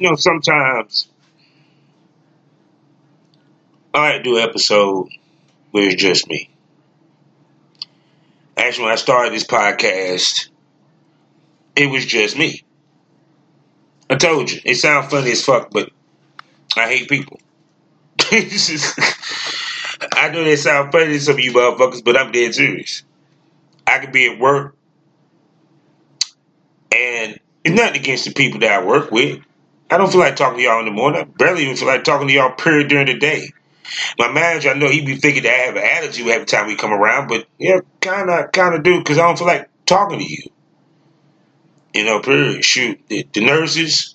You know, sometimes I do an episode where it's just me. Actually, when I started this podcast, it was just me. I told you, it sounds funny as fuck, but I hate people. I know that sounds funny to some of you motherfuckers, but I'm dead serious. I could be at work, and it's nothing against the people that I work with. I don't feel like talking to y'all in the morning. I barely even feel like talking to y'all period during the day. My manager, I know he be thinking that I have an attitude every time we come around, but yeah, kind of do, because I don't feel like talking to you. You know, period. Shoot. The nurses,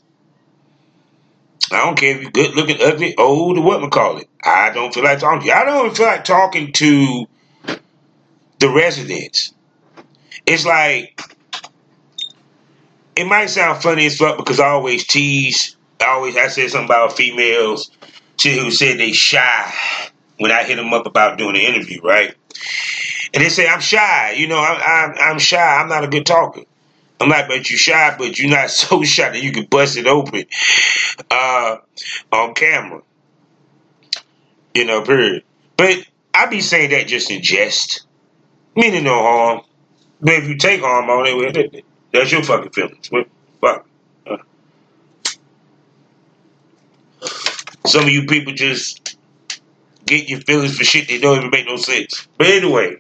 I don't care if you're good looking, ugly, old, or whatchamacallit. I don't feel like talking to you. I don't feel like talking to the residents. It's like... It might sound funny as fuck because I always tease. I said something about females who said they shy when I hit them up about doing an interview, right? And they say, I'm shy. You know, I'm shy. I'm not a good talker. I'm like, but you're shy, but you're not so shy that you can bust it open on camera. You know, period. But I be saying that just in jest. Meaning no harm. But if you take harm on it, well, that's your fucking feelings. Fuck. Some of you people just get your feelings for shit that don't even make no sense. But anyway.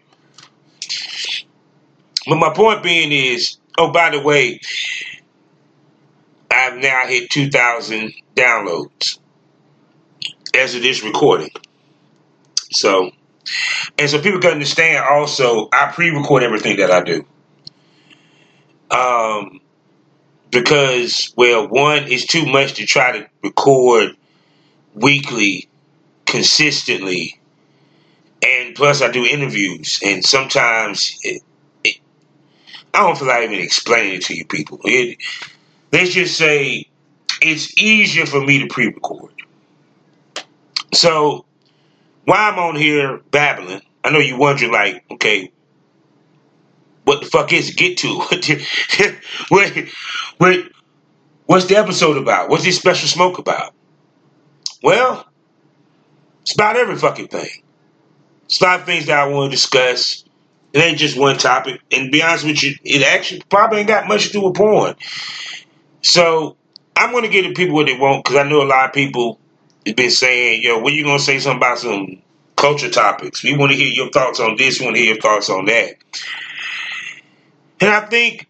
But my point being is, oh, by the way, I've now hit 2,000 downloads as of this recording. So, and so people can understand also, I pre-record everything that I do. Because, well, one, it's too much to try to record weekly, consistently, and plus I do interviews, and sometimes I don't feel like even explaining it to you people. Let's just say it's easier for me to pre-record. So, while I'm on here babbling, I know you're wondering, like, okay, what the fuck is it? Get to? What's the episode about? What's this special smoke about? Well, it's about every fucking thing. It's a lot of things that I want to discuss. It ain't just one topic. And to be honest with you, it actually probably ain't got much to do with porn. So I'm going to give the people what they want, because I know a lot of people have been saying, yo, when you going to say something about some culture topics? We want to hear your thoughts on this. We want to hear your thoughts on that. And I think,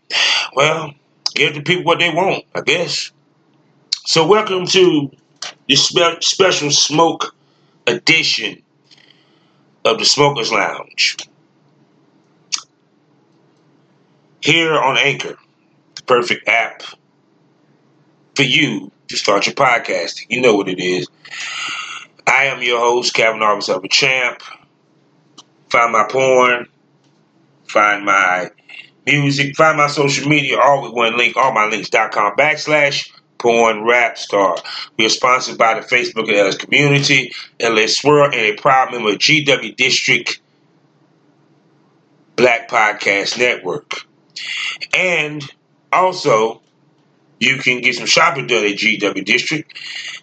well, give the people what they want, I guess. So welcome to this special smoke edition of the Smoker's Lounge. Here on Anchor, the perfect app for you to start your podcasting. You know what it is. I am your host, Calvin Arvis of a Champ. Find my porn. Find my... music, find my social media, all with one link, allmylinks.com/porn rap star. We are sponsored by the Facebook and LS community, LS World, and a proud member of GW District Black Podcast Network. And also, you can get some shopping done at GW District,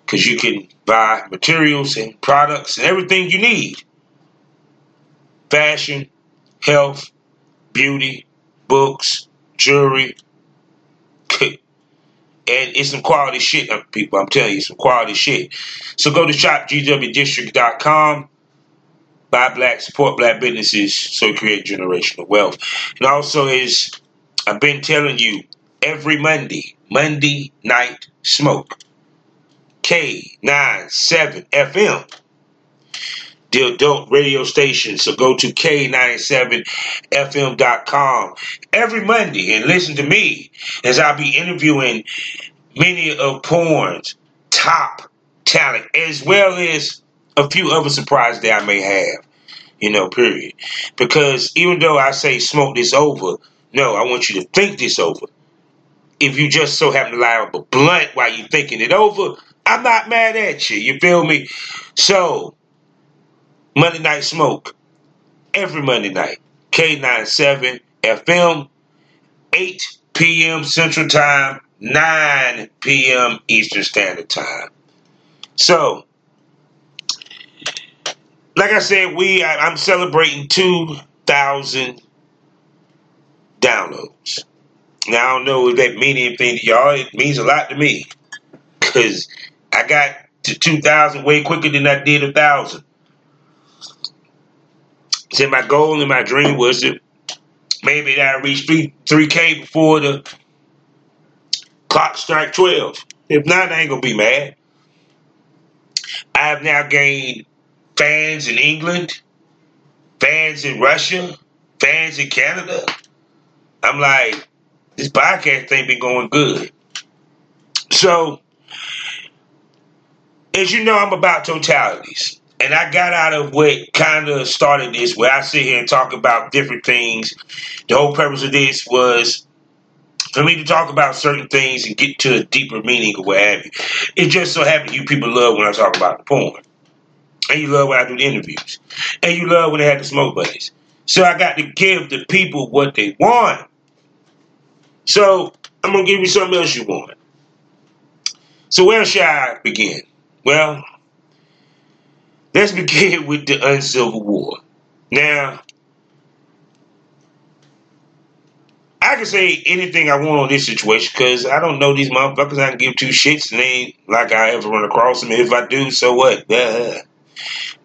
because you can buy materials and products and everything you need. Fashion, health, beauty, books, jewelry, And it's some quality shit, people. I'm telling you, some quality shit. So go to shopgwdistrict.com. Buy black, support black businesses, so you create generational wealth. And also, is I've been telling you, every Monday, Monday Night Smoke, K97FM, the adult radio station. So go to K97FM.com every Monday and listen to me as I'll be interviewing many of porn's top talent, as well as a few other surprises that I may have, you know, period. Because even though I say smoke this over, no, I want you to think this over. If you just so happen to light up a blunt while you're thinking it over, I'm not mad at you. You feel me? So, Monday Night Smoke, every Monday night, K97 FM, 8 p.m. Central Time, 9 p.m. Eastern Standard Time. So, like I said, I'm celebrating 2,000 downloads. Now, I don't know if that means anything to y'all. It means a lot to me, because I got to 2,000 way quicker than I did 1,000. So my goal and my dream was that maybe that I reach 3K before the clock strike 12. If not, I ain't going to be mad. I have now gained fans in England, fans in Russia, fans in Canada. I'm like, this podcast thing been going good. So, as you know, I'm about totalities. And I got out of what kind of started this, where I sit here and talk about different things. The whole purpose of this was for me to talk about certain things and get to a deeper meaning or what have you. It just so happens you people love when I talk about the porn. And you love when I do the interviews. And you love when they had the smoke buddies. So I got to give the people what they want. So I'm going to give you something else you want. So where should I begin? Well, let's begin with the uncivil war. Now, I can say anything I want on this situation because I don't know these motherfuckers. I can give two shits, and they ain't like I ever run across them. If I do, so what?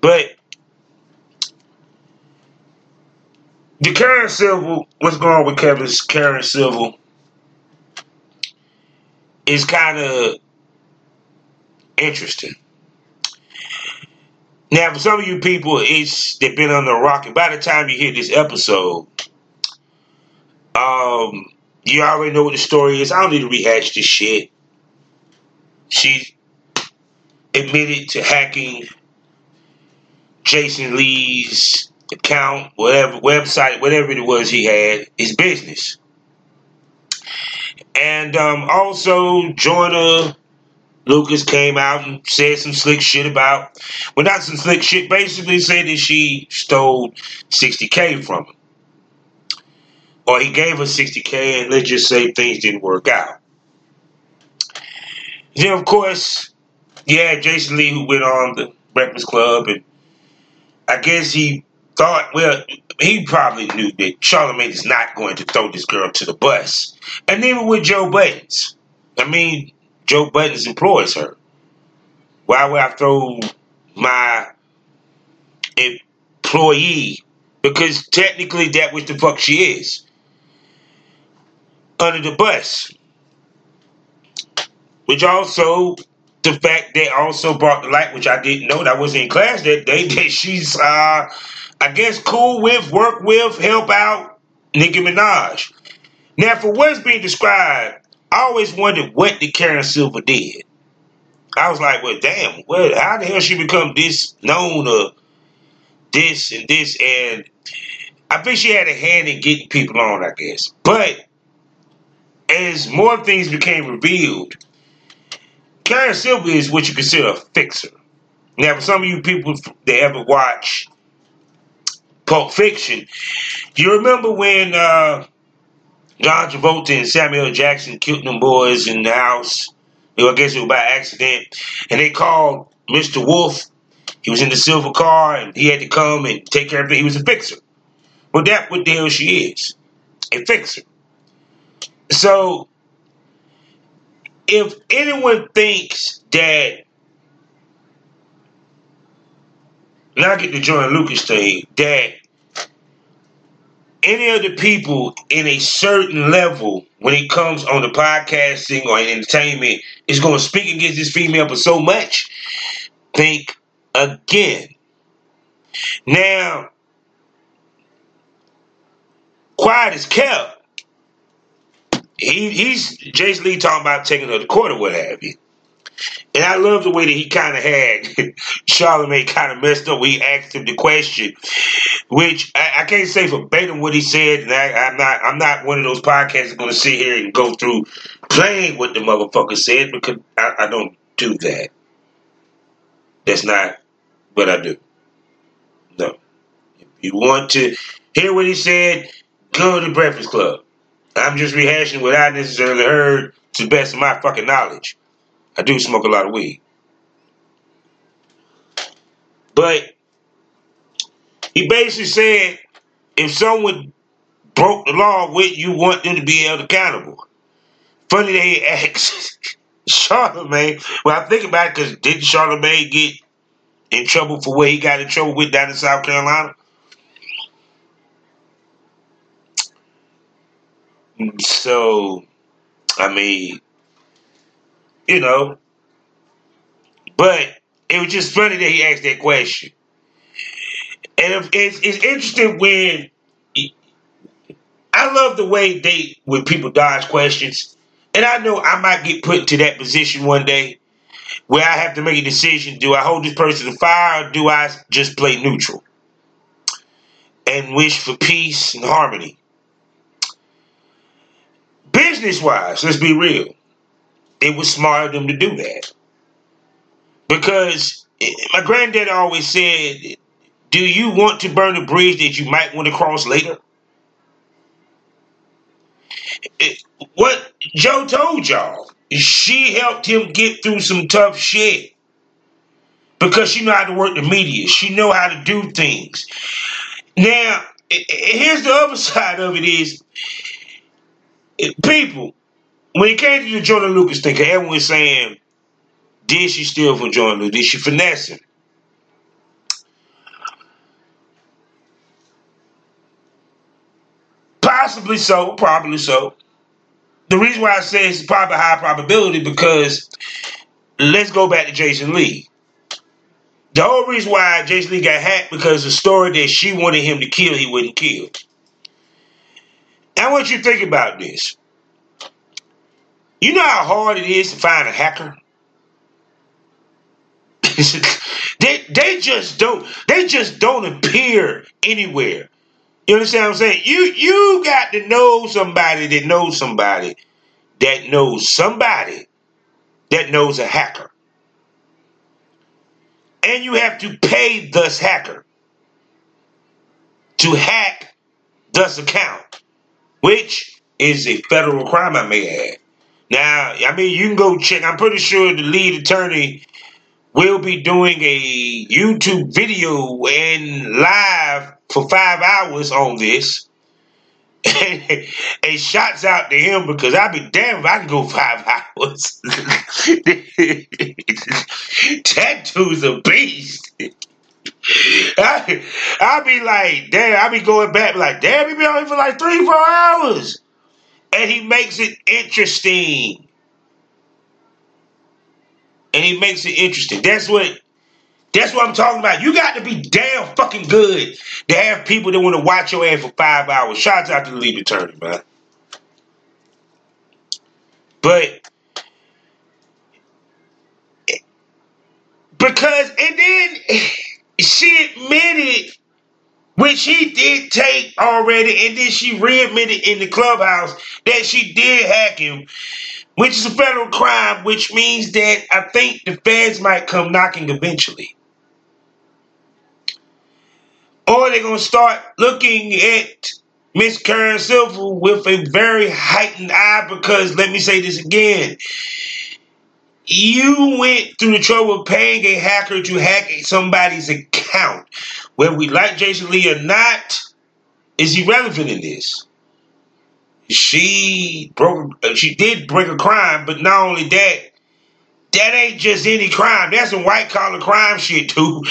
But the Karen Civil, what's going on with Karen Civil, is kind of interesting. Now, for some of you people, they've been under a rock. And by the time you hear this episode, you already know what the story is. I don't need to rehash this shit. She admitted to hacking Jason Lee's account, whatever website, whatever it was he had, his business. And also, Jordan Lucas came out and said some slick shit about, well, not some slick shit, basically said that she stole $60K from him. Or he gave her $60K, and let's just say things didn't work out. Then, of course, you had Jason Lee, who went on the Breakfast Club, and I guess he thought, well, he probably knew that Charlamagne is not going to throw this girl to the bus. And even with Joe Budden's, I mean, Joe Budden's employs her. Why would I throw my employee? Because technically that was the fuck she is. Under the bus. Which also, the fact that also brought to light, which I didn't know, that I wasn't in class that day, that she's, I guess, cool with, work with, help out Nicki Minaj. Now, for what's being described, I always wondered what the Karen Silver did. I was like, well, damn, how the hell she become this known of this and this? And I think she had a hand in getting people on, I guess. But as more things became revealed, Karen Silver is what you consider a fixer. Now, for some of you people that ever watch Pulp Fiction, you remember when John Travolta and Samuel Jackson killed them boys in the house. I guess it was by accident. And they called Mr. Wolf. He was in the silver car, and he had to come and take care of it. He was a fixer. Well, that's what the hell she is. A fixer. So, if anyone thinks that, and I get the Jordan Lucas thing, that any of the people in a certain level when it comes on the podcasting or entertainment is going to speak against this female for so much, think again. Now, quiet is kept. He's Jason Lee talking about taking another quarter, what have you. And I love the way that he kind of had Charlamagne kind of messed up. We asked him the question, which I can't say verbatim what he said. And I'm not one of those podcasts that's going to sit here and go through playing what the motherfucker said, because I don't do that. That's not what I do. No. If you want to hear what he said, go to Breakfast Club. I'm just rehashing what I necessarily heard to the best of my fucking knowledge. I do smoke a lot of weed. But he basically said, if someone broke the law, wouldn't you want them to be held accountable? Funny that he asked Charlamagne. Well, I think about it, because didn't Charlamagne get in trouble for what he got in trouble with down in South Carolina? So, I mean, you know, but it was just funny that he asked that question. And it's interesting when I love the way they, when people dodge questions, and I know I might get put to that position one day where I have to make a decision. Do I hold this person to fire, or do I just play neutral and wish for peace and harmony? Business-wise, let's be real. It was smart of them to do that. Because my granddad always said, do you want to burn a bridge that you might want to cross later? What Joe told y'all, she helped him get through some tough shit. Because she know how to work the media. She know how to do things. Now, here's the other side of it is, people, when it came to the Jordan Lucas thing, everyone was saying, did she steal from Jordan Lucas? Did she finesse him? Possibly so, probably so. The reason why I say it's probably high probability, because let's go back to Jason Lee. The whole reason why Jason Lee got hacked, because the story that she wanted him to kill, he wouldn't kill. I want you to think about this. You know how hard it is to find a hacker? they just don't appear anywhere. You understand what I'm saying? You got to know somebody that knows somebody that knows somebody that knows a hacker. And you have to pay this hacker to hack this account, which is a federal crime, I may add. Now, I mean, you can go check. I'm pretty sure the lead attorney will be doing a YouTube video and live for 5 hours on this. And shots out to him, because I'd be damned if I can go 5 hours. That dude's a beast. I'll be like, damn, I'll be going back like, damn, he been on here for like 3-4 hours. And he makes it interesting. That's what I'm talking about. You got to be damn fucking good to have people that want to watch your ass for 5 hours. Shout out to the lead attorney, man. But because, and then she admitted, which she did take already, and then she readmitted in the clubhouse that she did hack him, which is a federal crime, which means that I think the feds might come knocking eventually. Or they're going to start looking at Miss Karen Civil with a very heightened eye, because, let me say this again, you went through the trouble of paying a hacker to hack somebody's account. Whether we like Jason Lee or not is irrelevant in this. She did break a crime, but not only that, that ain't just any crime. That's some white collar crime shit too.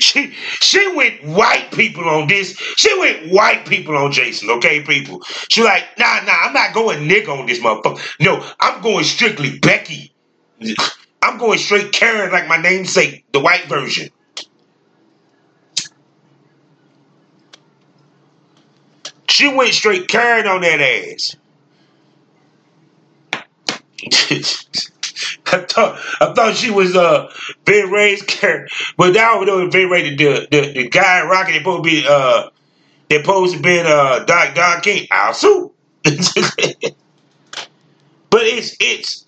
She went white people on this. She went white people on Jason, okay, people? She like, nah, I'm not going nigga on this motherfucker. No, I'm going strictly Becky. I'm going straight Karen, like my namesake, the white version. She went straight Karen on that ass. I thought she was Ben Ray's Karen, but now we know Ben Ray, the guy in Rocket, they supposed to be Don King. I'll sue. But it's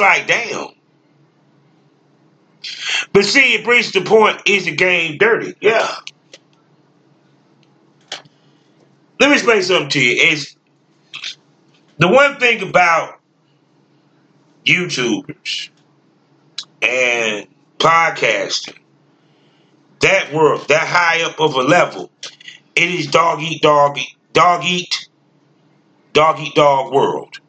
like damn. But see, it brings the point: is the game dirty? Yeah. Let me explain something to you. It's the one thing about YouTubers and podcasting, that world, that high up of a level, it is dog eat dog world.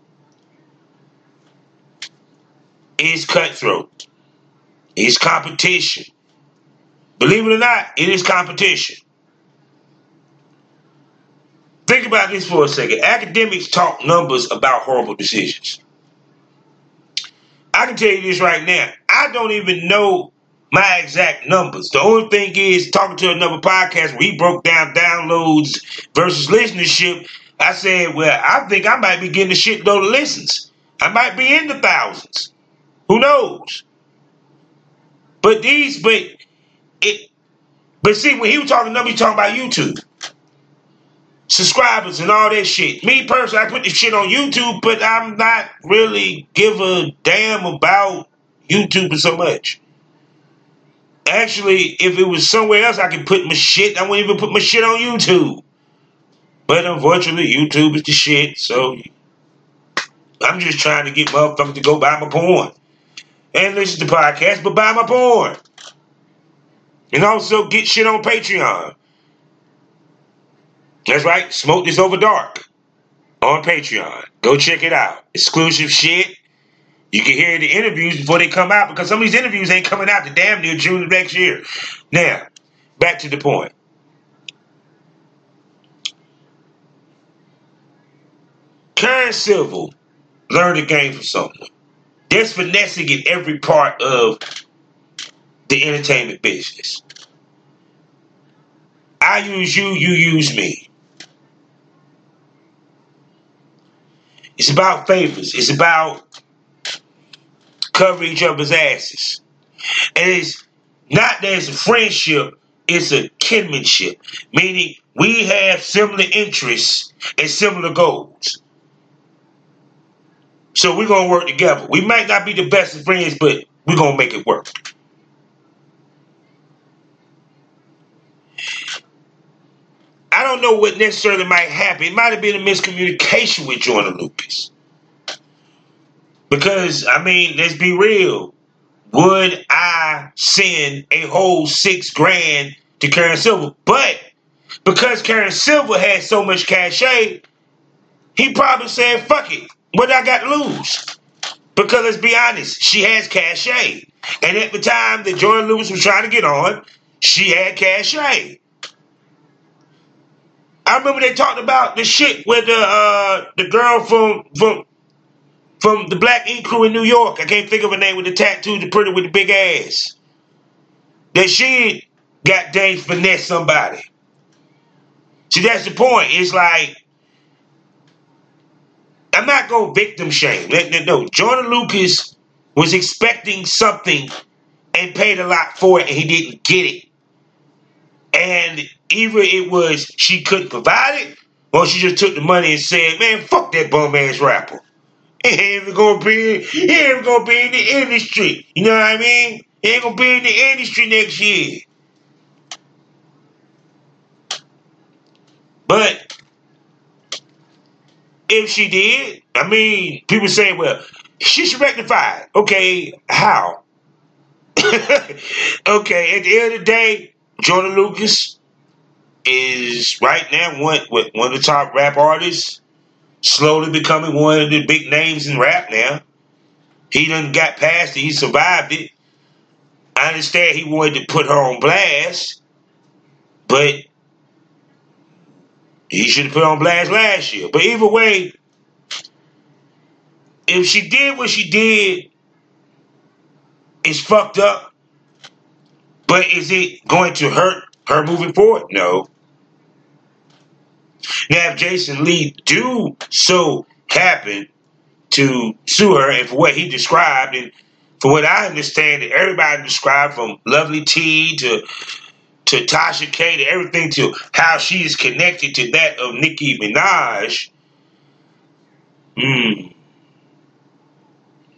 It's cutthroat. It's competition. Believe it or not, it is competition. Think about this for a second. Academics talk numbers about horrible decisions. I can tell you this right now. I don't even know my exact numbers. The only thing is, talking to another podcast where he broke down downloads versus listenership, I said, well, I think I might be getting a shitload of listens. I might be in the thousands. Who knows? But see, when he was talking numbers, he was talking about YouTube. Subscribers and all that shit. Me personally, I put this shit on YouTube, but I'm not really give a damn about YouTube so much. Actually, if it was somewhere else I could put my shit, I wouldn't even put my shit on YouTube. But unfortunately, YouTube is the shit, so I'm just trying to get motherfuckers to go buy my porn. And listen to podcasts, but buy my porn. And also get shit on Patreon. That's right, Smoke This Over Dark on Patreon. Go check it out. Exclusive shit. You can hear the interviews before they come out, because some of these interviews ain't coming out to damn near June of next year. Now, back to the point. Karen Civil learned the game from someone. There's finessing in every part of the entertainment business. I use you, you use me. It's about favors. It's about covering each other's asses. And it's not that it's a friendship, it's a kinship. Meaning we have similar interests and similar goals. So we're going to work together. We might not be the best of friends, but we're going to make it work. I don't know what necessarily might happen. It might have been a miscommunication with Jordan Lucas. Because, I mean, let's be real. Would I send a whole $6,000 to Karen Silver? But because Karen Silver had so much cachet, he probably said, fuck it. What I got to lose? Because let's be honest, she has cachet. And at the time that Jordan Lucas was trying to get on, she had cachet. I remember they talked about the shit with the girl from the Black Ink Crew in New York. I can't think of her name, with the tattoo, the pretty with the big ass. That she got dang finesse somebody. See, that's the point. It's like, I'm not going to victim shame. No, Jordan Lucas was expecting something and paid a lot for it, and he didn't get it. And either it was she couldn't provide it, or she just took the money and said, man, fuck that bum ass rapper. He ain't even gonna be in the industry. You know what I mean? He ain't gonna be in the industry next year. But if she did, I mean, people say, well, she should rectify it. Okay, how? Okay, at the end of the day, Jordan Lucas, is right now one of the top rap artists, slowly becoming one of the big names in rap now. He done got past it. He survived it. I understand he wanted to put her on blast, but he should have put her on blast last year. But either way, if she did what she did, it's fucked up. But is it going to hurt her moving forward? No. Now, if Jason Lee do so happen to sue her, and for what he described, and for what I understand, that everybody described from Lovely T to Tasha K to everything to how she is connected to that of Nicki Minaj.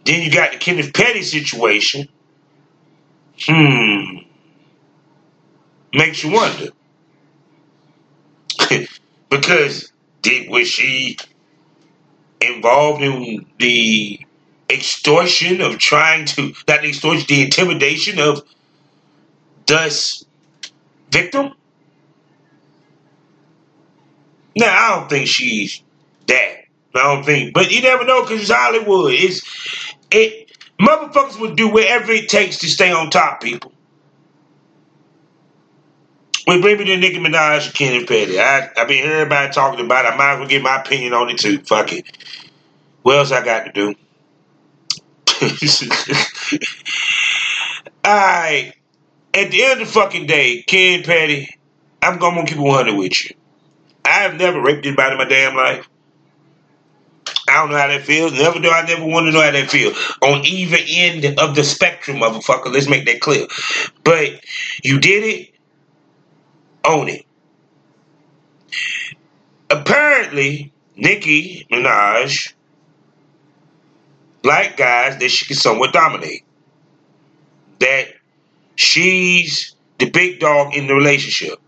Then you got the Kenneth Petty situation. Makes you wonder. Because was she involved in the extortion of trying to, not the extortion, the intimidation of this victim? No, I don't think she's that. I don't think. But you never know because it's Hollywood. Motherfuckers will do whatever it takes to stay on top, people. We bring me to Nicki Minaj and Kenneth Petty. I've been hearing everybody talking about it. I might as well get my opinion on it too. Fuck it. What else I got to do? Alright. At the end of the fucking day, Ken Petty, I'm going to keep it 100 with you. I have never raped anybody in my damn life. I don't know how that feels. Never do I never want to know how that feels. On either end of the spectrum, motherfucker. Let's make that clear. But you did it. Own it. Apparently, Nicki Minaj like guys that she can somewhat dominate. That she's the big dog in the relationship.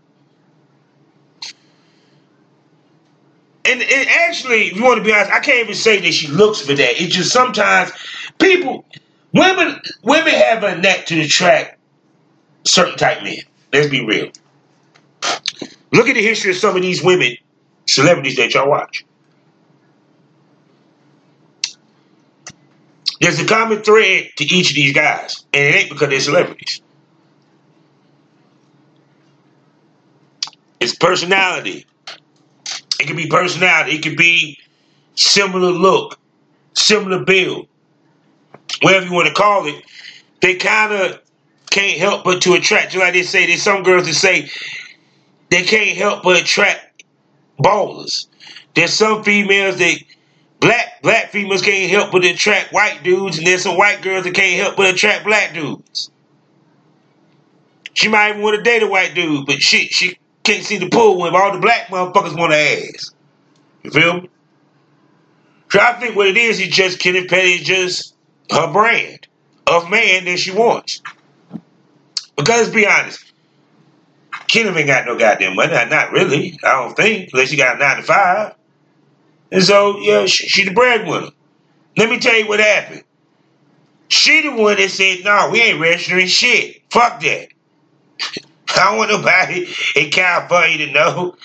And actually, if you want to be honest, I can't even say that she looks for that. It's just sometimes women have a knack to attract certain type men. Let's be real. Look at the history of some of these women, celebrities that y'all watch. There's a common thread to each of these guys, and it ain't because they're celebrities. It's personality. It could be personality. It could be similar look, similar build, whatever you want to call it. They kind of can't help but to attract. Just like they say, there's some girls that say they can't help but attract ballers. There's some females that black females can't help but attract white dudes, and there's some white girls that can't help but attract black dudes. She might even want to date a white dude, but she can't see the pool when all the black motherfuckers want to ass. You feel me? So I think what it is just Kenneth Petty is just her brand of man that she wants. Because let's be honest, Kenneth ain't got no goddamn money. Not really, I don't think. Unless she got a 9-to-5. And so, yeah, she the breadwinner. Let me tell you what happened. She the one that said, no, we ain't registering shit. Fuck that. I don't want nobody in California to know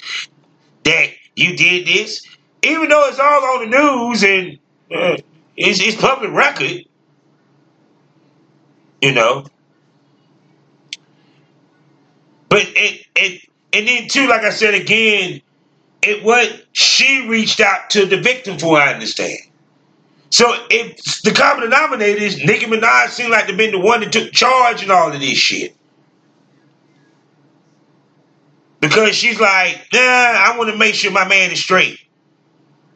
that you did this. Even though it's all on the news and it's public record. You know. But and then too, like I said again, she reached out to the victim for, I understand. So if the common denominator is Nicki Minaj seemed like to have been the one that took charge and all of this shit. Because she's like, nah, I want to make sure my man is straight.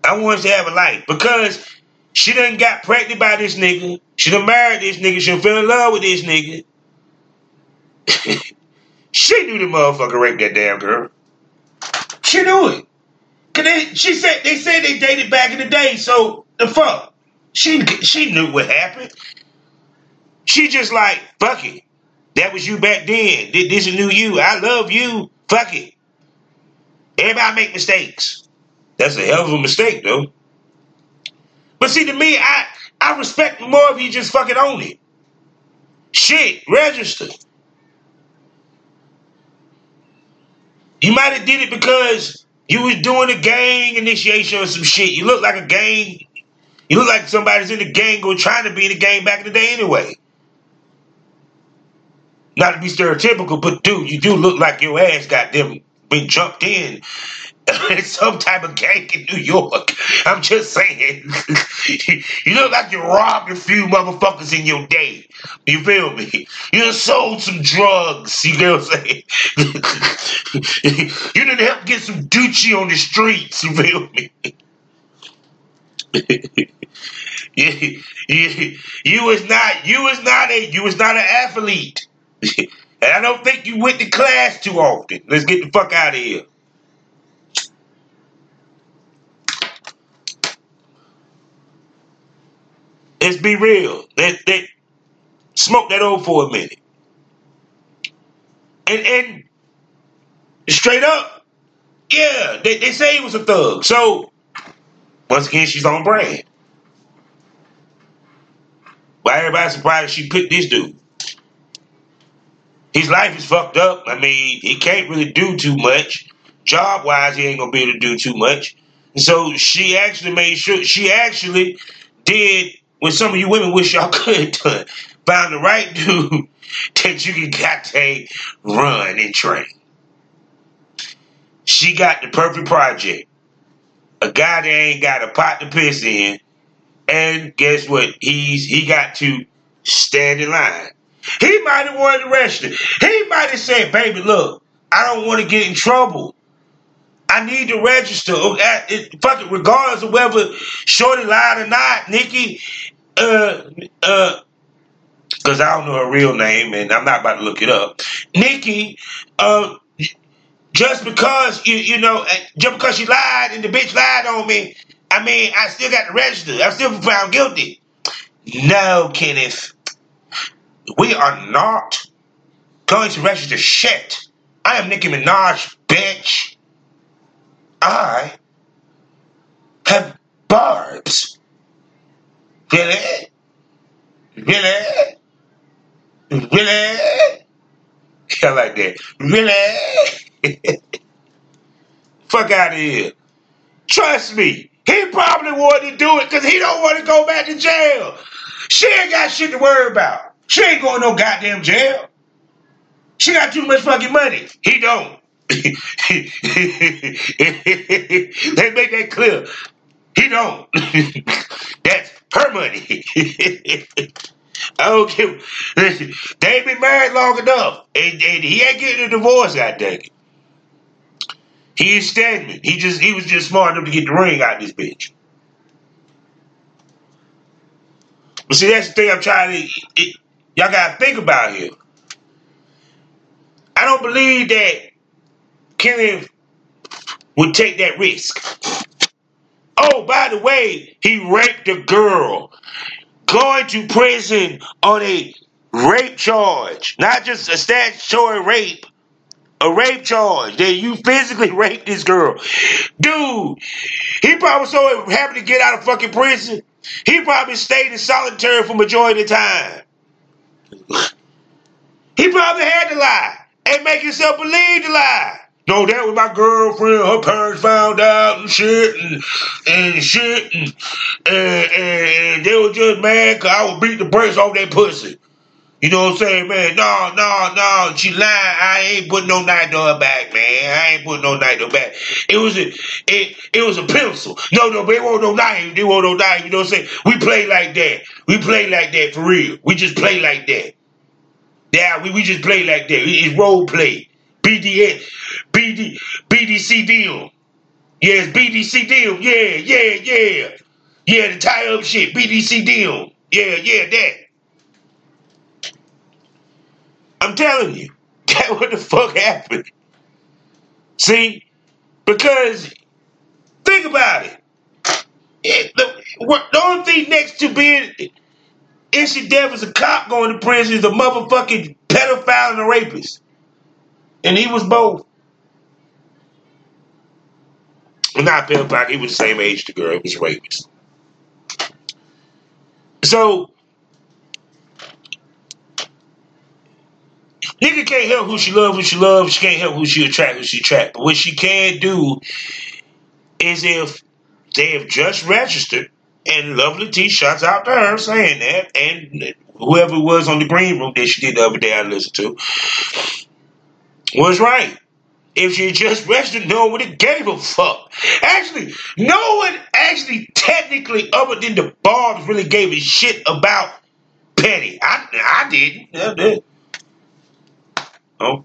I want us to have a life. Because she done got pregnant by this nigga. She done married this nigga. She done fell in love with this nigga. She knew the motherfucker raped that damn girl. She knew it. Cause they said they dated back in the day, so the fuck. She knew what happened. She just like, fuck it. That was you back then. This is new you. I love you. Fuck it. Everybody make mistakes. That's a hell of a mistake, though. But see, to me, I respect more if you just fucking own it. Shit, register. You might have did it because you was doing a gang initiation or some shit. You look like a gang. You look like somebody's in the gang or trying to be in the gang back in the day anyway. Not to be stereotypical, but dude, you do look like your ass got them been jumped in some type of gang in New York. I'm just saying. You look like you robbed a few motherfuckers in your day. You feel me? You done sold some drugs. You know what I'm saying? You done helped get some Ducci on the streets. You feel me? You was not an athlete. And I don't think you went to class too often. Let's get the fuck out of here. Let's be real. That smoke that old for a minute. And straight up, yeah, they say he was a thug. So, once again, she's on brand. Why everybody's surprised she picked this dude? His life is fucked up. I mean, he can't really do too much. Job-wise, he ain't going to be able to do too much. And so she actually made sure, she actually did when some of you women wish y'all could have done. Found the right dude that you can goddamn run and train. She got the perfect project. A guy that ain't got a pot to piss in. And guess what? He got to stand in line. He might have wanted to arrest her. He might have said, baby, look, I don't want to get in trouble. I need to register. Fuck it, regardless of whether Shorty lied or not, Nikki, because I don't know her real name and I'm not about to look it up. Nikki, just because, you know, just because she lied and the bitch lied on me, I mean, I still got to register. I still found guilty. No, Kenneth, we are not going to register shit. I am Nicki Minaj, bitch. I have barbs. Really? I like that. Really? Fuck out of here. Trust me, he probably wanted to do it because he don't want to go back to jail. She ain't got shit to worry about. She ain't going to no goddamn jail. She got too much fucking money. He don't. Let's make that clear. He don't. That's her money. I don't give. Listen, they been married long enough, and he ain't getting a divorce. God dang it. He is stagnant. He was just smart enough to get the ring out of this bitch. But see, that's the thing I'm trying to. Y'all gotta think about here. I don't believe that Kenneth would take that risk. Oh, by the way, he raped a girl. Going to prison on a rape charge. Not just a statutory rape. A rape charge. That you physically raped this girl. Dude, he probably so happy to get out of fucking prison. He probably stayed in solitary for majority of the time. He probably had to lie. And make himself believe the lie. No, that was my girlfriend. Her parents found out and shit and shit. And they were just mad because I would beat the brakes off that pussy. You know what I'm saying, man? No. She lying. I ain't putting no knife on her back, man. It was a pencil. No, they want no knife. You know what I'm saying? We play like that. For real. We just play like that. Yeah, we just play like that. It's role play. BDC deal. Yes, BDC deal. Yeah. Yeah, the tie up shit. BDC deal. Yeah, that. I'm telling you, that what the fuck happened. See, because think about it. The only thing next to being incident was a cop going to prison is a motherfucking pedophile and a rapist. And he was both. Well, not pedophile. He was the same age the girl. He was rapist. So, Nigga can't help who she love, She can't help who she attract, But what she can do is if they have just registered, and Lovely T shouts out to her saying that, and whoever it was on the green room that she did the other day I listened to was right. If she just registered, no one would have gave a fuck. Actually, no one actually technically other than the Barbs really gave a shit about Petty. I didn't. I did. Oh.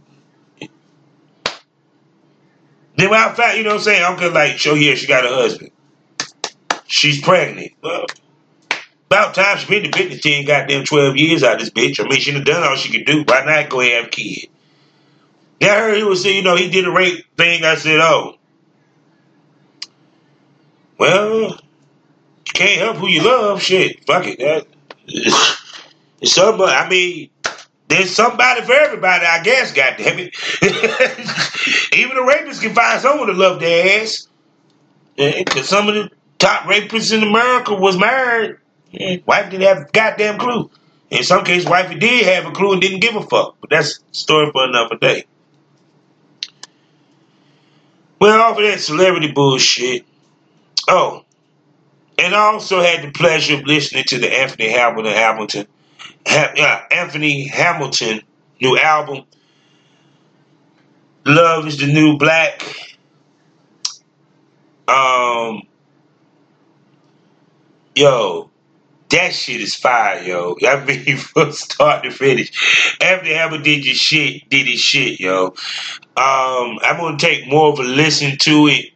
Then when I found, you know what I'm saying? I'm gonna like, show yeah, she got a husband. She's pregnant. Well, about time she been in the business 10 goddamn 12 years out of this bitch. I mean, she done all she could do. Why not go have a kid? Now I heard he was saying, you know, he did a rape thing. I said, oh. Well, you can't help who you love. Shit, fuck it. It's somebody, I mean, there's somebody for everybody, I guess, goddammit. Even a rapist can find someone to love their ass. Because some of the top rapists in America was married. Wife didn't have a goddamn clue. In some cases, wifey did have a clue and didn't give a fuck. But that's a story for another day. Well, off of that celebrity bullshit. Oh, and I also had the pleasure of listening to the Anthony Hamilton new album, Love is the New Black. Yo, that shit is fire, yo. I mean, from start to finish, Anthony Hamilton did his shit, yo. I'm gonna take more of a listen to it,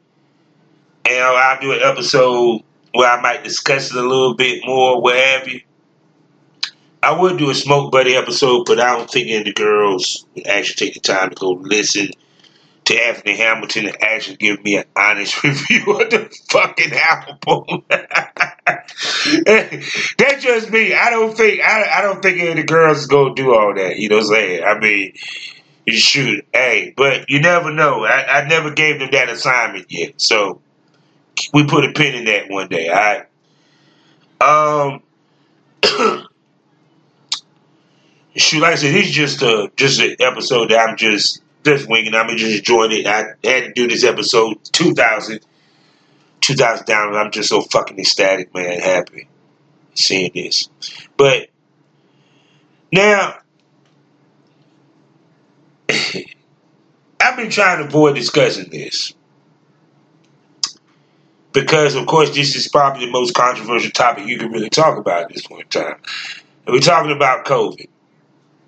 and I'll do an episode where I might discuss it a little bit more, what have you. I would do a Smoke Buddy episode, but I don't think any of the girls would actually take the time to go listen to Anthony Hamilton and actually give me an honest review of the fucking album. That's just me. I don't think any of the girls is gonna do all that. You know what I'm saying? I mean, shoot, hey, but you never know. I never gave them that assignment yet, so we put a pin in that one day. All right. Shoot, like I said, this is just an episode that I'm just winging. I'm just enjoying it. I had to do this episode 2,000 down. I'm just so fucking ecstatic, man, happy seeing this. But now, I've been trying to avoid discussing this because, of course, this is probably the most controversial topic you can really talk about at this point in time. And we're talking about COVID.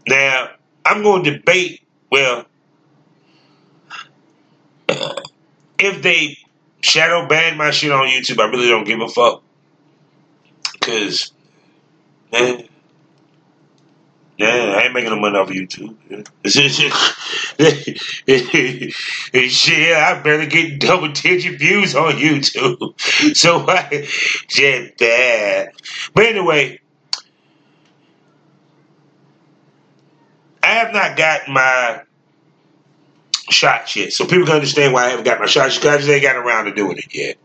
Now, I'm going to debate, well, if they shadow ban my shit on YouTube, I really don't give a fuck. Because, man, I ain't making no money off of YouTube. Shit, I barely get double-digit views on YouTube. So, I just bad. But anyway, I have not gotten my shots yet. So people can understand why I haven't got my shots because I just ain't got around to doing it yet.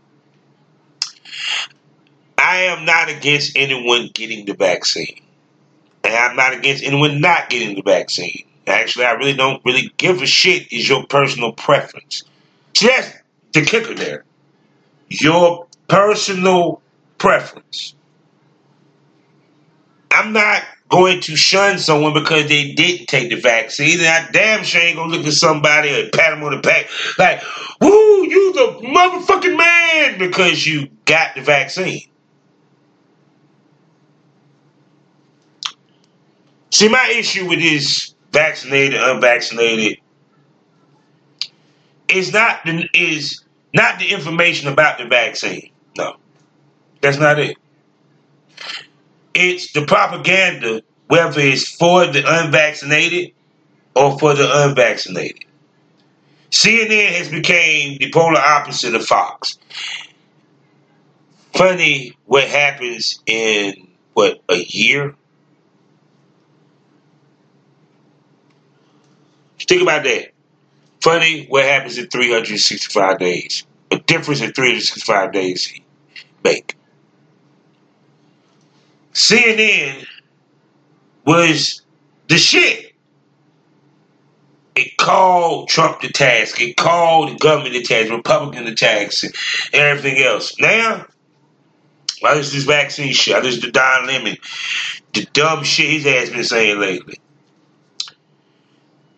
I am not against anyone getting the vaccine. And I'm not against anyone not getting the vaccine. Actually, I really don't really give a shit is your personal preference. See, that's the kicker there. Your personal preference. I'm not going to shun someone because they didn't take the vaccine. And I damn sure ain't going to look at somebody and pat them on the back like, woo, you the motherfucking man because you got the vaccine. See, my issue with this vaccinated, unvaccinated, is not the information about the vaccine. No, that's not it. It's the propaganda, whether it's for the unvaccinated or for the unvaccinated. CNN has become the polar opposite of Fox. Funny what happens in, a year? Think about that. Funny what happens in 365 days. A difference in 365 days make. CNN was the shit It called Trump to task. It called the government to task, Republican to task, and everything else. Now, why is this vaccine shit? Why is the Don Lemon, the dumb shit his ass been saying lately?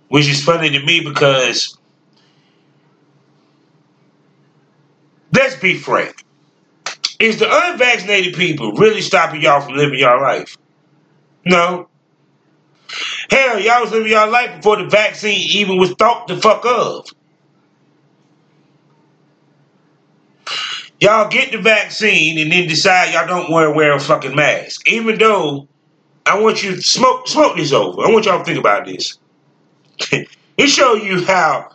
Which is funny to me because, let's be frank, is the unvaccinated people really stopping y'all from living y'all life? No. Hell, y'all was living y'all life before the vaccine even was thought the fuck of. Y'all get the vaccine and then decide y'all don't want to wear a fucking mask. Even though, I want you to smoke this over. I want y'all to think about this. It shows you how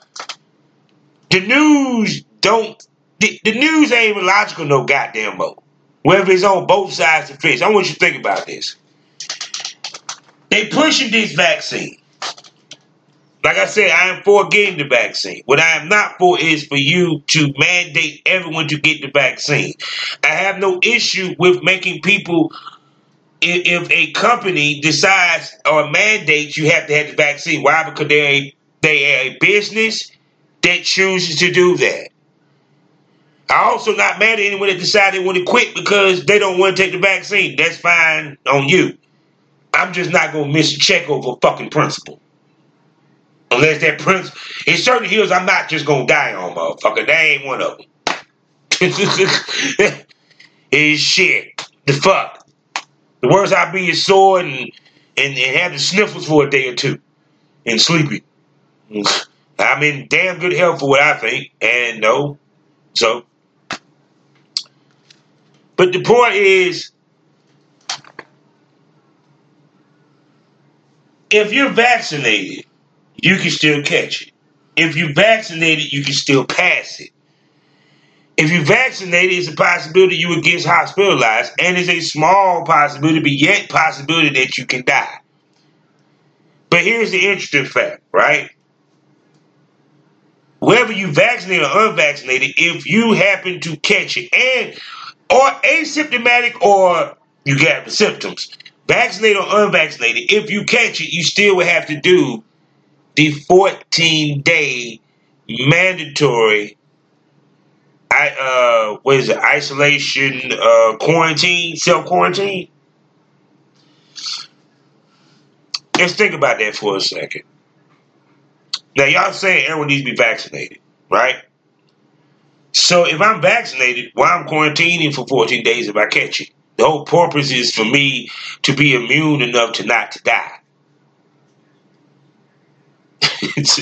the news ain't even logical no goddamn more. Whether it's on both sides of the fence. I want you to think about this. They pushing this vaccine. Like I said, I am for getting the vaccine. What I am not for is for you to mandate everyone to get the vaccine. I have no issue with making people, if a company decides or mandates you have to have the vaccine. Why? Because they are a business that chooses to do that. I also not mad at anyone that decided they want to quit because they don't want to take the vaccine. That's fine on you. I'm just not going to miss a check over a fucking principle. Unless that principle. In certain hills, I'm not just going to die on, motherfucker. That ain't one of them. It's shit. The fuck. The worst I be is sore and have the sniffles for a day or two. And sleepy. I'm in damn good health for what I think. And no. So. But the point is, if you're vaccinated, you can still catch it. If you're vaccinated, you can still pass it. If you're vaccinated, it's a possibility you would get hospitalized, and it's a small possibility, but yet possibility that you can die. But here's the interesting fact, right? Whether you vaccinated or unvaccinated, if you happen to catch it, and or asymptomatic or you got the symptoms, vaccinated or unvaccinated, if you catch it, you still would have to do the 14-day mandatory isolation, quarantine, self-quarantine. Let's think about that for a second. Now, y'all saying everyone needs to be vaccinated, right? So if I'm vaccinated, well, I'm quarantining for 14 days if I catch it. The whole purpose is for me to be immune enough to not to die. Let's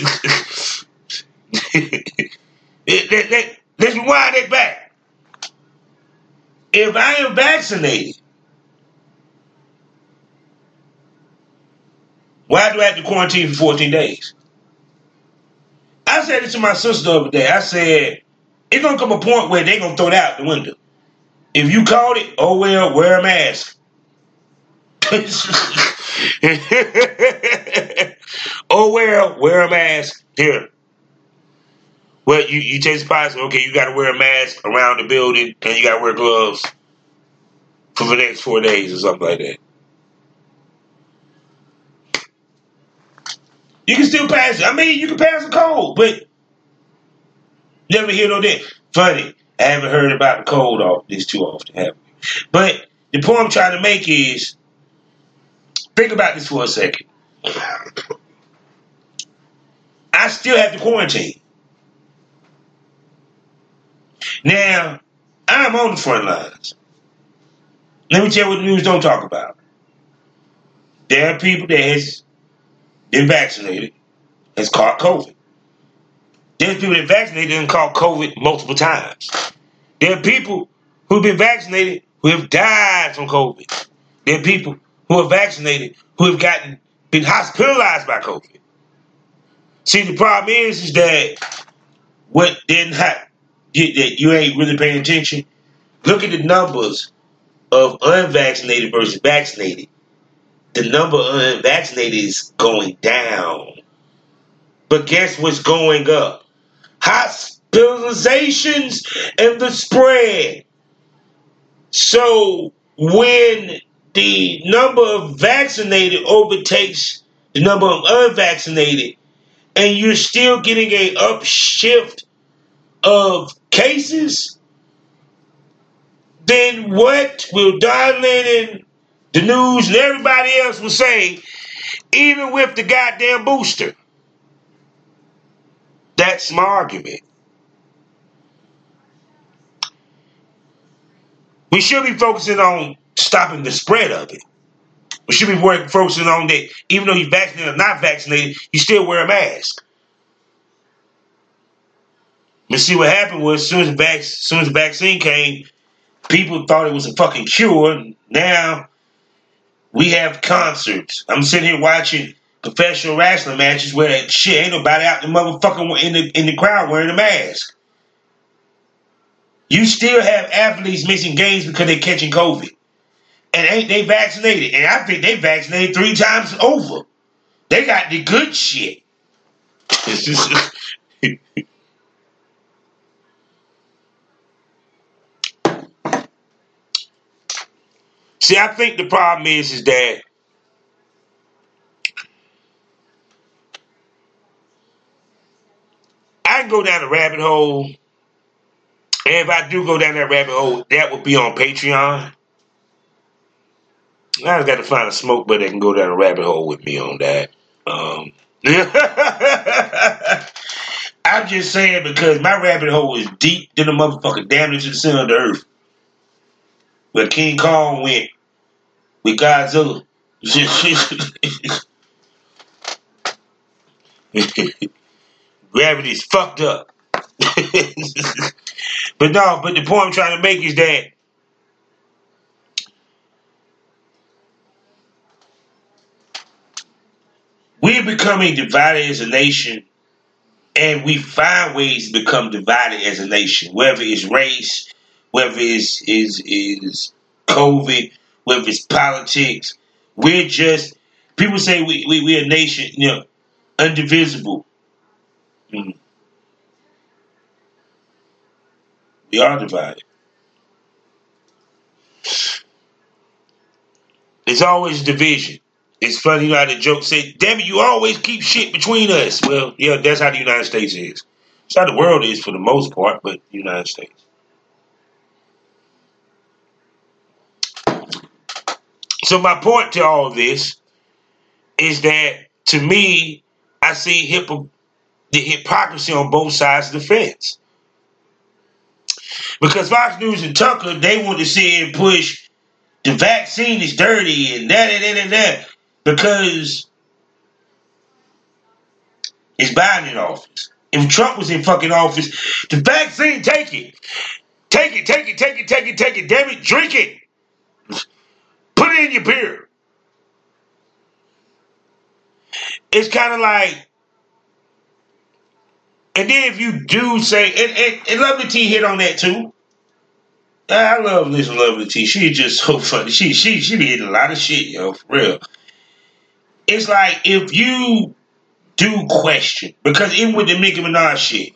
rewind it back. If I am vaccinated, why do I have to quarantine for 14 days? I said it to my sister the other day. I said, it's going to come a point where they're going to throw it out the window. If you caught it, oh well, wear a mask. Oh well, wear a mask. Here. Well, you taste positive. Okay, you got to wear a mask around the building, and you got to wear gloves for the next 4 days or something like that. You can still pass it. I mean, you can pass a cold, but never hear no that. Funny. I haven't heard about the cold off this too often, have we? But the point I'm trying to make is, think about this for a second. I still have to quarantine. Now, I'm on the front lines. Let me tell you what the news don't talk about. There are people that has been vaccinated, has caught COVID. There's people that vaccinated and caught COVID multiple times. There are people who've been vaccinated who have died from COVID. There are people who are vaccinated who have been hospitalized by COVID. See, the problem is that what did not get that you ain't really paying attention. Look at the numbers of unvaccinated versus vaccinated. The number of unvaccinated is going down. But guess what's going up? Hospitalizations and the spread. So when the number of vaccinated overtakes the number of unvaccinated, and you're still getting a upshift of cases, then what will Darlin and the news and everybody else will say, even with the goddamn booster? That's my argument. We should be focusing on stopping the spread of it. We should be focusing on that. Even though you're vaccinated or not vaccinated, you still wear a mask. And see what happened was, as soon as the vaccine came, people thought it was a fucking cure. Now we have concerts. I'm sitting here watching professional wrestling matches where that shit ain't nobody out the motherfucking in the crowd wearing a mask. You still have athletes missing games because they're catching COVID. And ain't they vaccinated? And I think they vaccinated 3 times over. They got the good shit. It's just see, I think the problem is that I can go down a rabbit hole, and if I do go down that rabbit hole, that would be on Patreon. I just got to find a smoke buddy that can go down a rabbit hole with me on that. I'm just saying, because my rabbit hole is deep than a motherfucker, damn near to the center of the earth. Where King Kong went with Godzilla. Gravity's fucked up. But the point I'm trying to make is that we're becoming divided as a nation, and we find ways to become divided as a nation, whether it's race, whether it's COVID, whether it's politics. We're just, people say we're a nation, you know, indivisible. Mm-hmm. We are divided. It's always division. It's funny, you know how the joke say, damn it, you always keep shit between us. Well, yeah, that's how the United States is. That's how the world is for the most part, but the United States. So my point to all of this is that, to me, I see the hypocrisy on both sides of the fence. Because Fox News and Tucker, they want to sit and push the vaccine is dirty and that because it's Biden in office. If Trump was in fucking office, the vaccine, take it, damn it, drink it. Put it in your beer. It's kind of like, and then if you do say, and Lovely T hit on that too. I love this Lovely T. She's just so funny. She be hitting a lot of shit, yo, for real. It's like, if you do question, because even with the Nicki Minaj shit,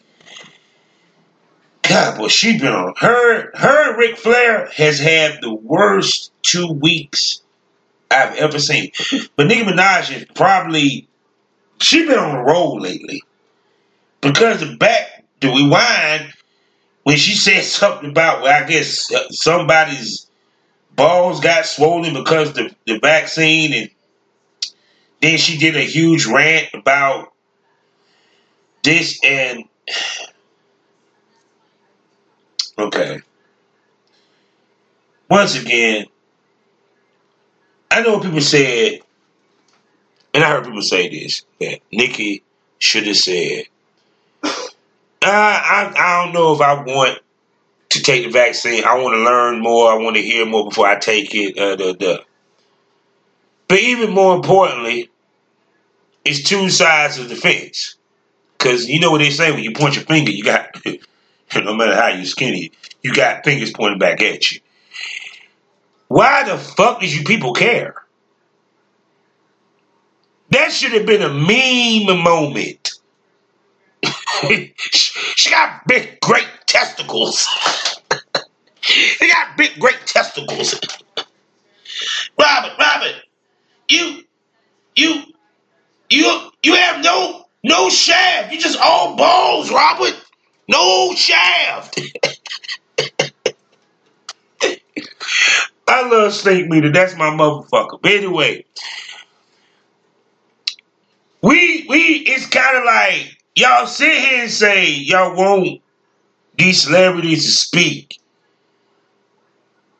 God, boy, she been on. Her and Ric Flair has had the worst 2 weeks I've ever seen. But Nicki Minaj is probably, she been on a roll lately. Because the rewind, when she said something about, well, I guess somebody's balls got swollen because the vaccine, and then she did a huge rant about this and, okay. Once again, I know people said, and I heard people say this, that Nicki should have said, I don't know if I want to take the vaccine. I want to learn more. I want to hear more before I take it. But even more importantly, it's two sides of the fence. Because you know what they say, when you point your finger, you got, no matter how you're skinny, you got fingers pointed back at you. Why the fuck did you people care? That should have been a meme moment. She got big, great testicles. She got big, great testicles. Robert, you have no No shaft. You just all balls, Robert. No shaft. I love steak meat. That's my motherfucker. But anyway, we it's kind of like y'all sit here and say y'all want these celebrities to speak,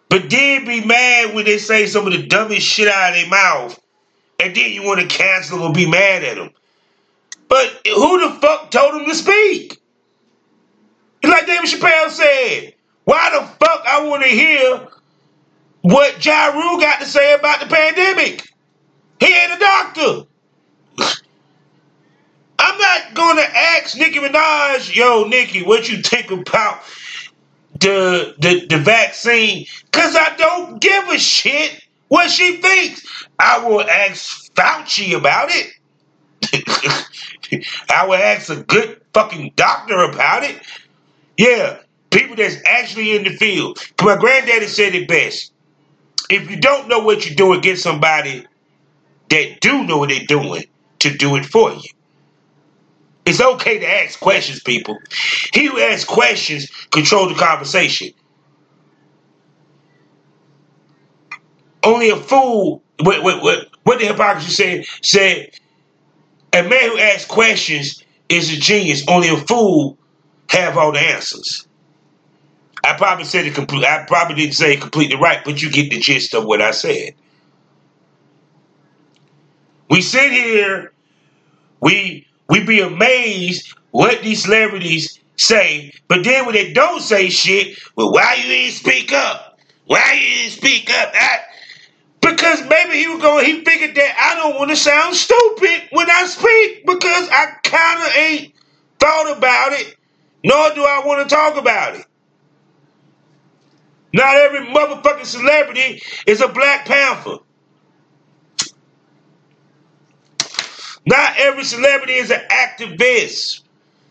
but then be mad when they say some of the dumbest shit out of their mouth, and then you want to cancel them or be mad at them. But who the fuck told them to speak? Like David Chappelle said, why the fuck I want to hear what Ja Rule got to say about the pandemic? He ain't a doctor. I'm not going to ask Nicki Minaj, yo, Nicki, what you think about the vaccine? Because I don't give a shit what she thinks. I will ask Fauci about it. I would ask a good fucking doctor about it. Yeah, people that's actually in the field. My granddaddy said it best. If you don't know what you're doing, get somebody that do know what they're doing to do it for you. It's okay to ask questions, people. He who asks questions controls the conversation. Only a fool, what the hypocrisy said, a man who asks questions is a genius. Only a fool have all the answers. I probably didn't say it completely right, but you get the gist of what I said. We sit here, we be amazed what these celebrities say, but then when they don't say shit, well, why you ain't speak up? Why you ain't speak up? Because maybe he figured that I don't want to sound stupid when I speak, because I kind of ain't thought about it, nor do I want to talk about it. Not every motherfucking celebrity is a Black Panther. Not every celebrity is an activist.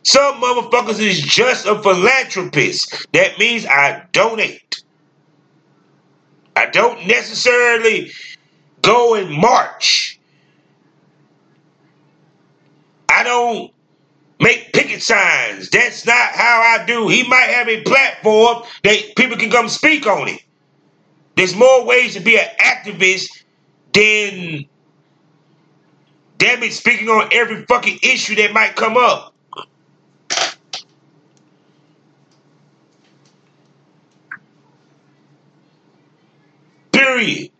Some motherfuckers is just a philanthropist. That means I donate. I don't necessarily go and march. I don't make picket signs. That's not how I do. He might have a platform that people can come speak on it. There's more ways to be an activist than, damn it, speaking on every fucking issue that might come up. Period.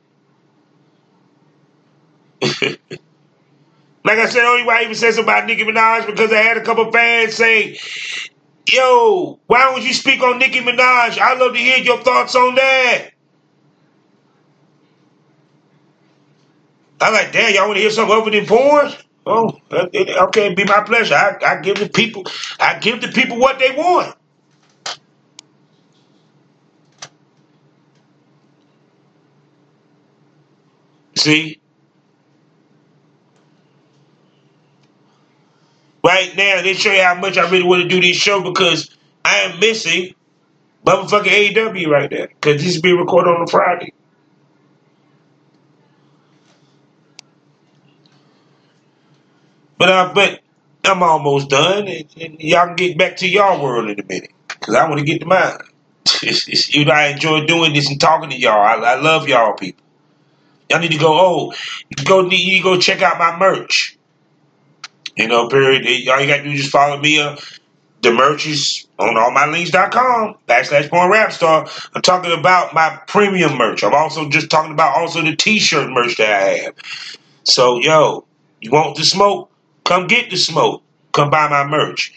Like I said, only why I even said something about Nicki Minaj, because I had a couple fans say, yo, why don't you speak on Nicki Minaj? I'd love to hear your thoughts on that. I'm like, damn, y'all want to hear something other than porn? Oh, okay, it'd be my pleasure. I give the people what they want. See? Right now, they show you how much I really want to do this show, because I am missing motherfucking AEW right there, because this is being recorded on a Friday. But I'm almost done, and y'all can get back to y'all world in a minute, because I want to get to mine. You know, I enjoy doing this and talking to y'all. I love y'all people. Y'all need to go check out my merch. You know, period. All you got to do is just follow me up. The merch is on allmylinks.com /pornrapstar. I'm talking about my premium merch. I'm also just talking about also the t-shirt merch that I have. So, yo, you want the smoke? Come get the smoke. Come buy my merch.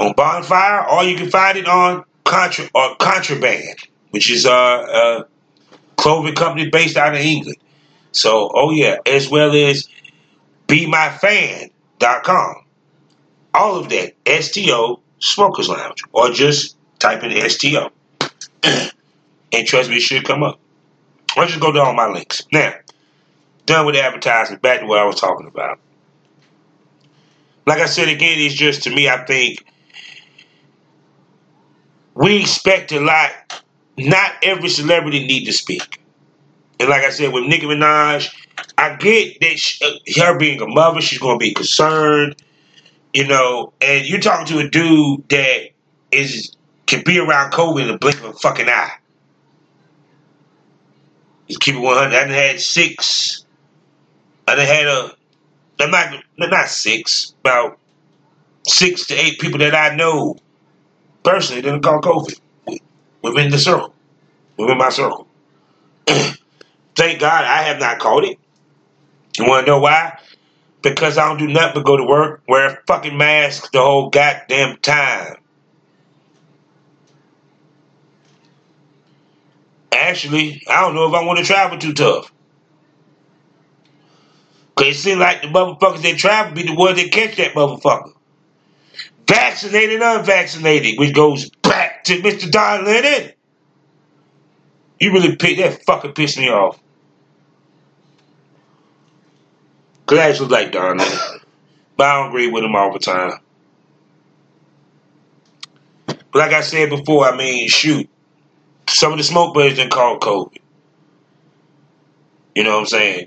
On Bonfire, or you can find it on Contraband, which is a clothing company based out of England. So, oh yeah, as well as BeMyFan.com. All of that, STO, Smoker's Lounge, or just type in STO. And trust me, it should come up. Or just go to all my links. Now, done with the advertising, back to what I was talking about. Like I said again, it's just, to me, I think we expect a lot. Not every celebrity need to speak. And like I said, with Nicki Minaj, I get that her being a mother, she's going to be concerned. You know, and you're talking to a dude that can be around COVID in the blink of a fucking eye. Just keep it 100. I done had six. I done had not six, about 6 to 8 people that I know personally that done caught COVID within the circle, within my circle. Thank God I have not caught it. You want to know why? Because I don't do nothing but go to work, wear a fucking mask the whole goddamn time. Actually, I don't know if I want to travel too tough. Because it seems like the motherfuckers that travel be the ones that catch that motherfucker. Vaccinated, unvaccinated, which goes back to Mr. Don Lennon. You really that fucking pissed me off. Because I actually like Don Lennon. But I don't agree with him all the time. But like I said before, I mean, shoot. Some of the smoke birds done caught COVID. You know what I'm saying?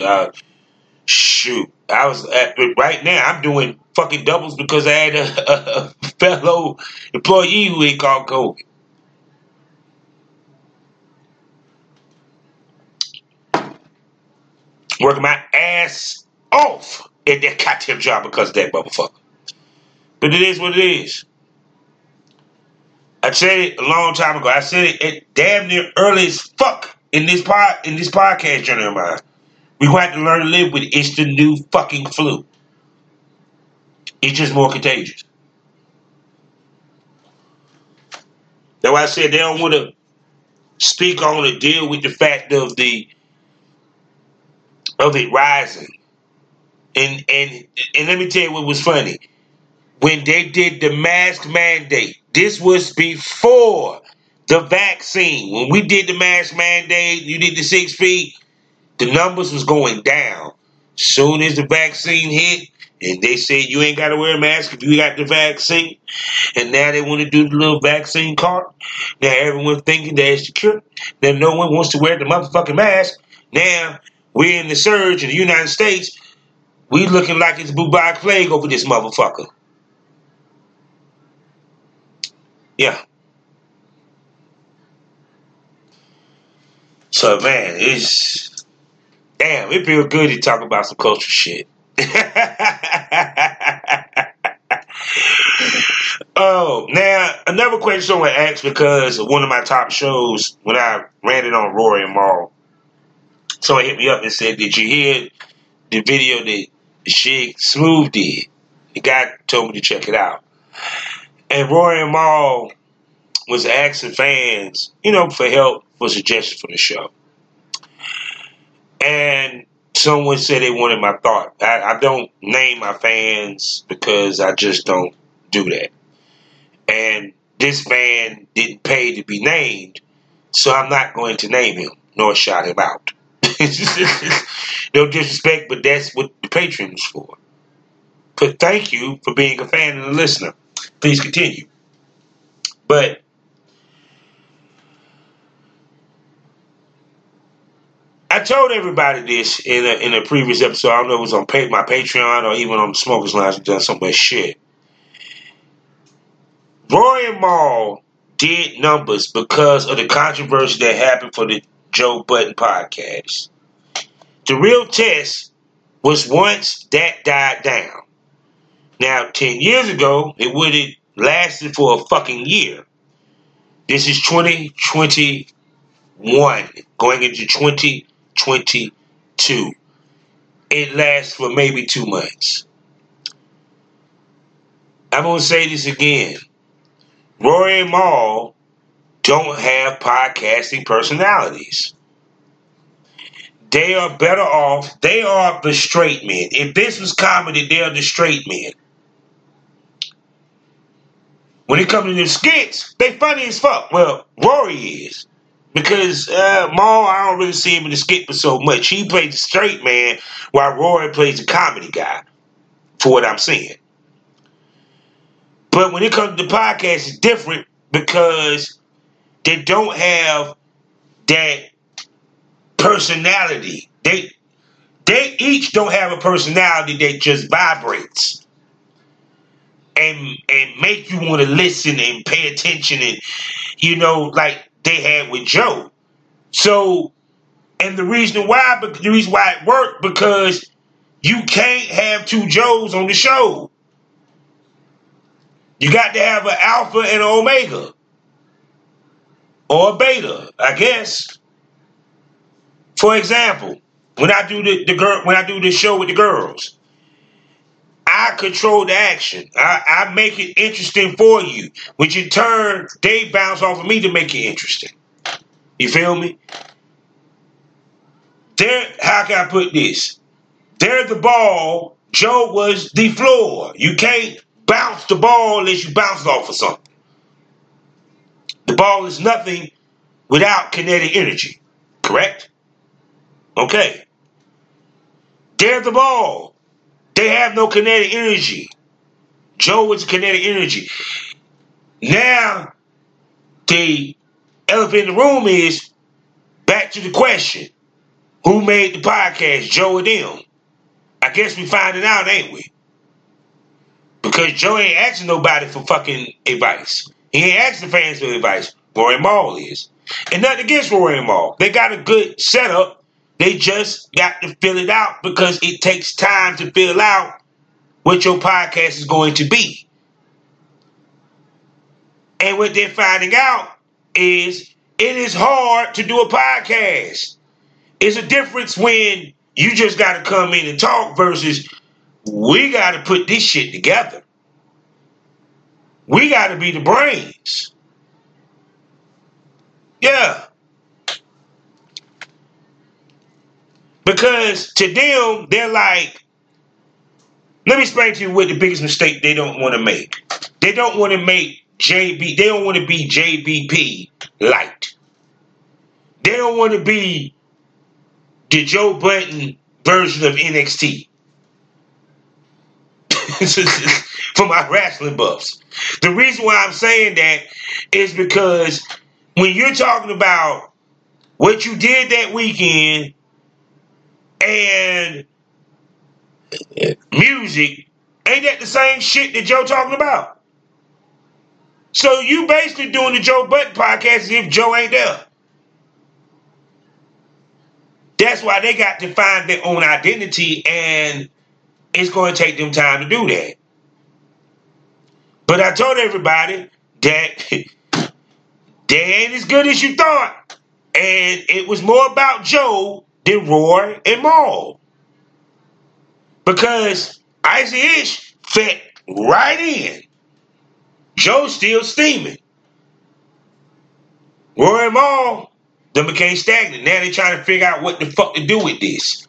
Shoot. Right now, I'm doing fucking doubles because I had a fellow employee who ain't caught COVID. Working my ass off at that goddamn job because of that motherfucker. But it is what it is. I said it a long time ago. I said it damn near early as fuck in this podcast journey of mine. We're going to have to learn to live with it. It's the new fucking flu. It's just more contagious. That's why I said they don't want to speak on or deal with the fact of it rising. And let me tell you what was funny. When they did the mask mandate, this was before the vaccine. When we did the mask mandate, you did the 6 feet, the numbers was going down. Soon as the vaccine hit, and they said you ain't got to wear a mask if you got the vaccine. And now they want to do the little vaccine card. Now everyone's thinking that it's the cure. Now no one wants to wear the motherfucking mask. Now we're in the surge in the United States. We looking like it's Bubonic plague over this motherfucker. Yeah. So man, it feels good to talk about some culture shit. Oh, now another question someone asked because of one of my top shows when I ran it on Rory and Maul. Someone hit me up and said, "Did you hear the video that Shig Smooth did?" The guy told me to check it out. And Rory and Maul was asking fans, you know, for help, for suggestions for the show. And someone said they wanted my thought. I don't name my fans because I just don't do that. And this fan didn't pay to be named, so I'm not going to name him nor shout him out. No disrespect, but that's what the Patreon is for. But thank you for being a fan and a listener. Please continue. But I told everybody this in a previous episode. I don't know if it was on my Patreon or even on the Smoker's Lounge. I've done so much shit. Rory and Maul did numbers because of the controversy that happened for the Joe Budden podcast. The real test was once that died down. Now, 10 years ago, it would have lasted for a fucking year. This is 2021, going into 2022. It lasts for maybe 2 months. I'm going to say this again. Rory and Maul don't have podcasting personalities. They are better off. They are the straight men. If this was comedy, they are the straight men. When it comes to their skits, they funny as fuck. Well, Rory is. Because Maul, I don't really see him in the skit for so much. He plays the straight man while Rory plays the comedy guy, for what I'm seeing. But when it comes to the podcast, it's different because they don't have that personality. They each don't have a personality that just vibrates. and make you want to listen and pay attention, and you know, like they had with Joe. So, and the reason why it worked, because you can't have two Joes on the show. You got to have an alpha and an omega. Or a beta, I guess. For example, when I do the show with the girls, I control the action. I make it interesting for you, which in turn they bounce off of me to make it interesting. You feel me? How can I put this? They're the ball. Joe was the floor. You can't bounce the ball unless you bounce off of something. The ball is nothing without kinetic energy. Correct? Okay. They're the ball. They have no kinetic energy. Joe is kinetic energy. Now, the elephant in the room is back to the question. Who made the podcast, Joe or them? I guess we finding out, ain't we? Because Joe ain't asking nobody for fucking advice. He ain't asking the fans for advice. Rory and Maul is. And nothing against Rory and Maul. They got a good setup. They just got to fill it out, because it takes time to fill out what your podcast is going to be. And what they're finding out is it is hard to do a podcast. It's a difference when you just got to come in and talk versus we got to put this shit together. We got to be the brains. Yeah. Because to them, they're like, let me explain to you what the biggest mistake they don't want to make. They don't want to make JB. They don't want to be JBP light. They don't want to be the Joe Budden version of NXT. For my wrestling buffs. The reason why I'm saying that is because when you're talking about what you did that weekend and music, ain't that the same shit that Joe talking about? So you basically doing the Joe Budden podcast as if Joe ain't there. That's why they got to find their own identity, and it's going to take them time to do that. But I told everybody that they ain't as good as you thought, and it was more about Joe than Roy and Maul, because Icy Ish fit right in. Joe's still steaming. Roy and Maul, them became stagnant. Now they're trying to figure out what the fuck to do with this,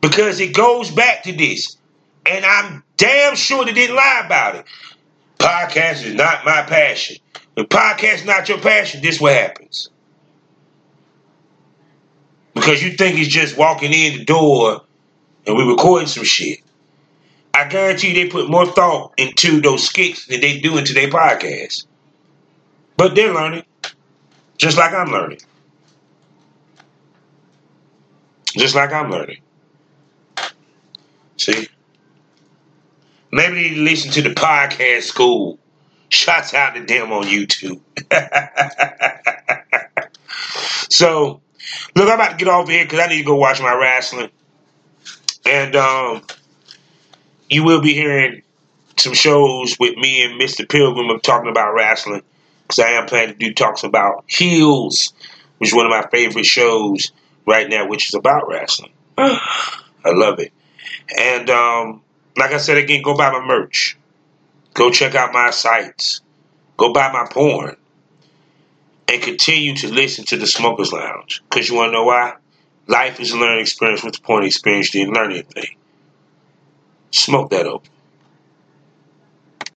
because it goes back to this. And I'm damn sure they didn't lie about it. Podcast is not my passion. When podcast is not your passion, this is what happens. Because you think it's just walking in the door and we're recording some shit. I guarantee you they put more thought into those skits than they do into their podcast. But they're learning. Just like I'm learning. See? Maybe they need to listen to the podcast school. Shouts out to them on YouTube. So, look, I'm about to get off here because I need to go watch my wrestling. And you will be hearing some shows with me and Mr. Pilgrim of talking about wrestling, because I am planning to do talks about Heels, which is one of my favorite shows right now, which is about wrestling. I love it. And, like I said, again, go buy my merch. Go check out my sites. Go buy my porn. And continue to listen to the Smoker's Lounge. Because you want to know why? Life is a learning experience. With the porn experience, you didn't learn anything. Smoke that open.